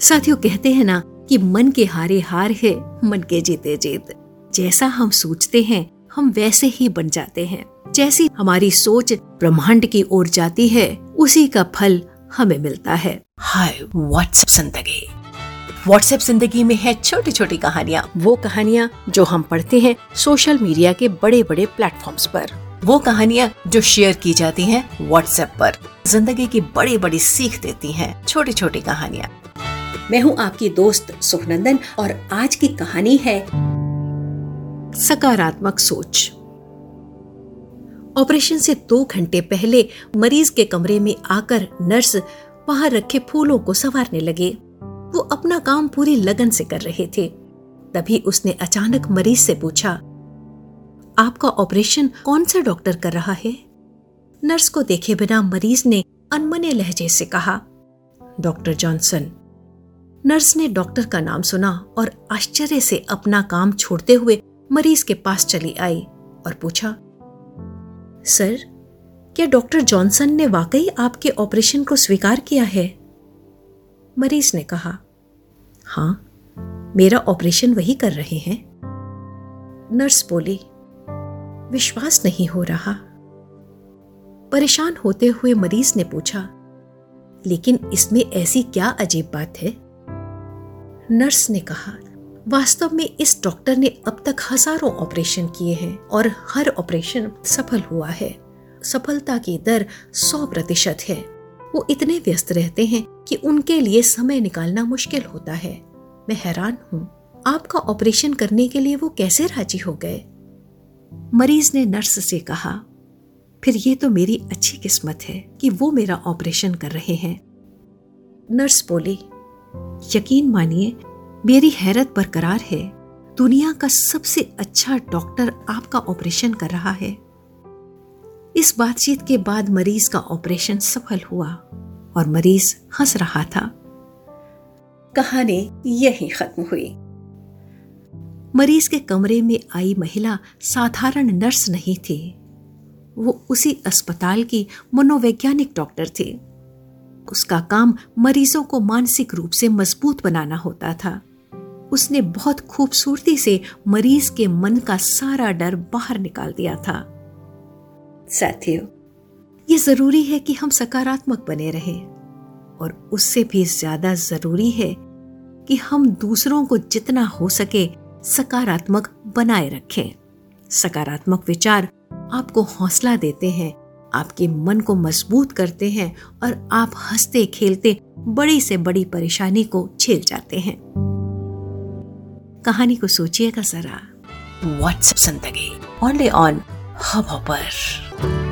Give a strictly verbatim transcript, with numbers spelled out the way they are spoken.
साथियों, कहते हैं ना कि मन के हारे हार है, मन के जीते जीत। जैसा हम सोचते हैं हम वैसे ही बन जाते हैं। जैसी हमारी सोच ब्रह्मांड की ओर जाती है उसी का फल हमें मिलता है। हाय व्हाट्सएप जिंदगी। व्हाट्सएप जिंदगी में है छोटी छोटी कहानियाँ, वो कहानियाँ जो हम पढ़ते हैं सोशल मीडिया के बड़े बड़े प्लेटफॉर्म्स पर, वो कहानियाँ जो शेयर की जाती हैं व्हाट्सएप पर। जिंदगी की बड़ी बड़ी सीख देती हैं छोटी छोटी कहानियाँ। मैं हूँ आपकी दोस्त सुखनंदन और आज की कहानी है सकारात्मक सोच। ऑपरेशन से दो घंटे पहले मरीज के कमरे में आकर नर्स वहां रखे फूलों को संवारने लगे। वो अपना काम पूरी लगन से कर रहे थे। तभी उसने अचानक मरीज से पूछा, आपका ऑपरेशन कौन सा डॉक्टर कर रहा है? नर्स को देखे बिना मरीज ने अनमने लहजे से कहा, डॉक्टर जॉनसन। नर्स ने डॉक्टर का नाम सुना और आश्चर्य से अपना काम छोड़ते हुए मरीज के पास चली आई और पूछा, सर, क्या डॉक्टर जॉनसन ने वाकई आपके ऑपरेशन को स्वीकार किया है? मरीज ने कहा, हाँ, मेरा ऑपरेशन वही कर रहे हैं। नर्स बोली, विश्वास नहीं हो रहा। परेशान होते हुए मरीज ने पूछा, लेकिन इसमें ऐसी क्या अजीब बात है? नर्स ने कहा, वास्तव में इस डॉक्टर ने अब तक हजारों ऑपरेशन किए हैं और हर ऑपरेशन सफल हुआ है। सफलता की दर सौ प्रतिशत है। वो इतने व्यस्त रहते हैं कि उनके लिए समय निकालना मुश्किल होता है। मैं हैरान हूँ, आपका ऑपरेशन करने के लिए वो कैसे राजी हो गए? मरीज ने नर्स से कहा, फिर ये तो मेरी अच्छी किस्मत है कि वो मेरा ऑपरेशन कर रहे हैं। नर्स बोली, यकीन मानिए मेरी हैरत बरकरार है। दुनिया का सबसे अच्छा डॉक्टर आपका ऑपरेशन कर रहा है। इस बातचीत के बाद मरीज का ऑपरेशन सफल हुआ और मरीज हंस रहा था। कहानी यहीं खत्म हुई। मरीज के कमरे में आई महिला साधारण नर्स नहीं थी। वो उसी अस्पताल की मनोवैज्ञानिक डॉक्टर थी। उसका काम मरीजों को मानसिक रूप से मजबूत बनाना होता था। उसने बहुत खूबसूरती से मरीज के मन का सारा डर बाहर निकाल दिया था। साथियों, ये जरूरी है कि हम सकारात्मक बने रहें और उससे भी ज्यादा जरूरी है कि हम दूसरों को जितना हो सके सकारात्मक बनाए रखें। सकारात्मक विचार आपको हौसला देते हैं, आपके मन को मजबूत करते हैं और आप हंसते खेलते बड़ी से बड़ी परेशानी को झेल जाते हैं। कहानी को सोचिएगा जरा। व्हाट्सएप जिंदगी ओनली ऑन हब हॉपर।